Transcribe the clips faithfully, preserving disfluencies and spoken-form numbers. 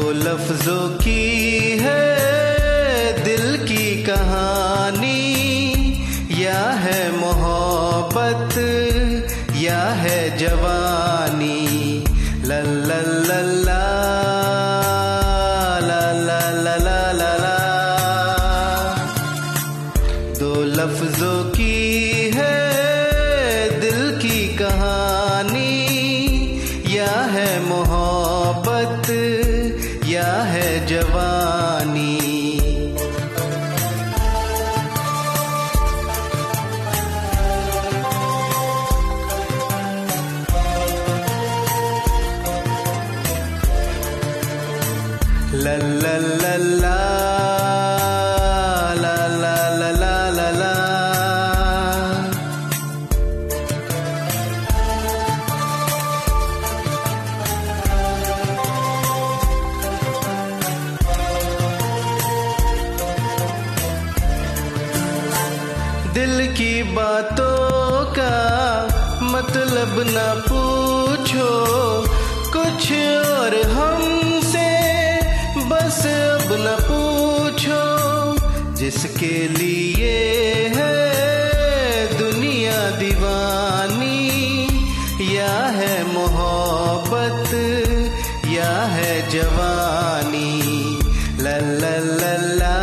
दो लफ्जों की है दिल की कहानी, या है मोहब्बत या है जवानी। ला ला ला ला ला ला ला ला ला ला। दो लफ्जों की है दिल की कहानी, या है मोहब्बत या है जवानी। La la la la la la la la la la। दिल की बातों का मतलब ना पूछो कुछ और हमसे, बस अब न पूछो जिसके लिए है दुनिया दीवानी। या है मोहब्बत या है जवानी। ला ला ला ला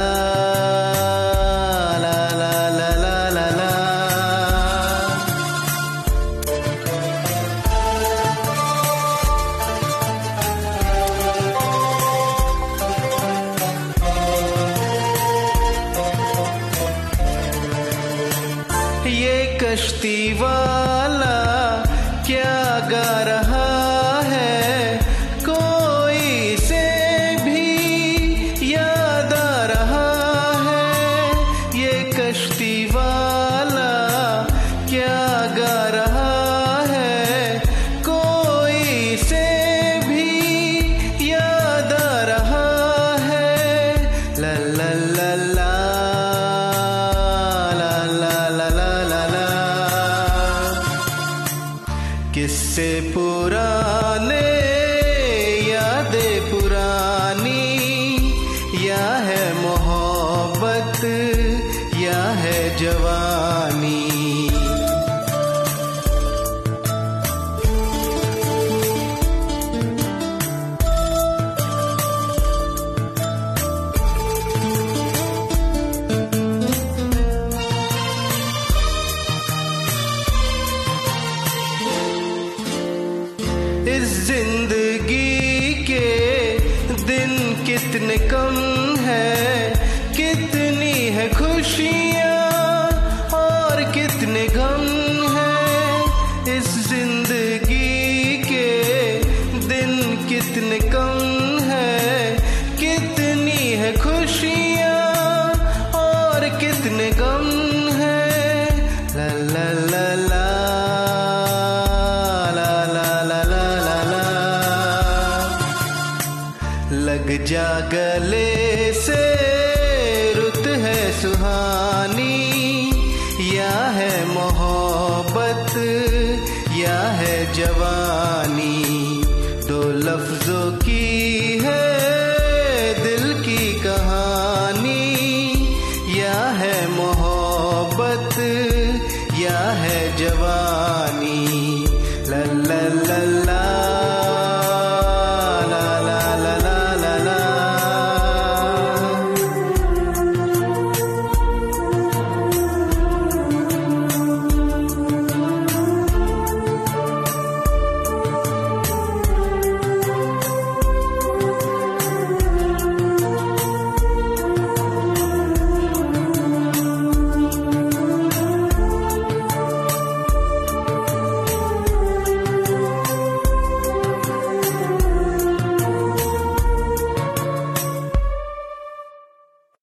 ला ला ला ला ला ला। ये कश्ती वाला क्या गा रहा है, कोई से भी याद आ रहा है। ये कश्ती वाला क्या गा रहा है, कोई से भी याद आ रहा है। ला ला ला ला किससे पुराने यादें पुरानी, या है मोहब्बत या है जवानी। इस जिंदगी के दिन कितने कम है, कितनी है खुशियाँ और कितने गम है। इस जिंदगी के दिन कितने कम है, कितनी है खुशियाँ और कितने गम है। ला ला ला ला लग जा गले से रुत है सुहानी, या है मोहब्बत या है जवानी।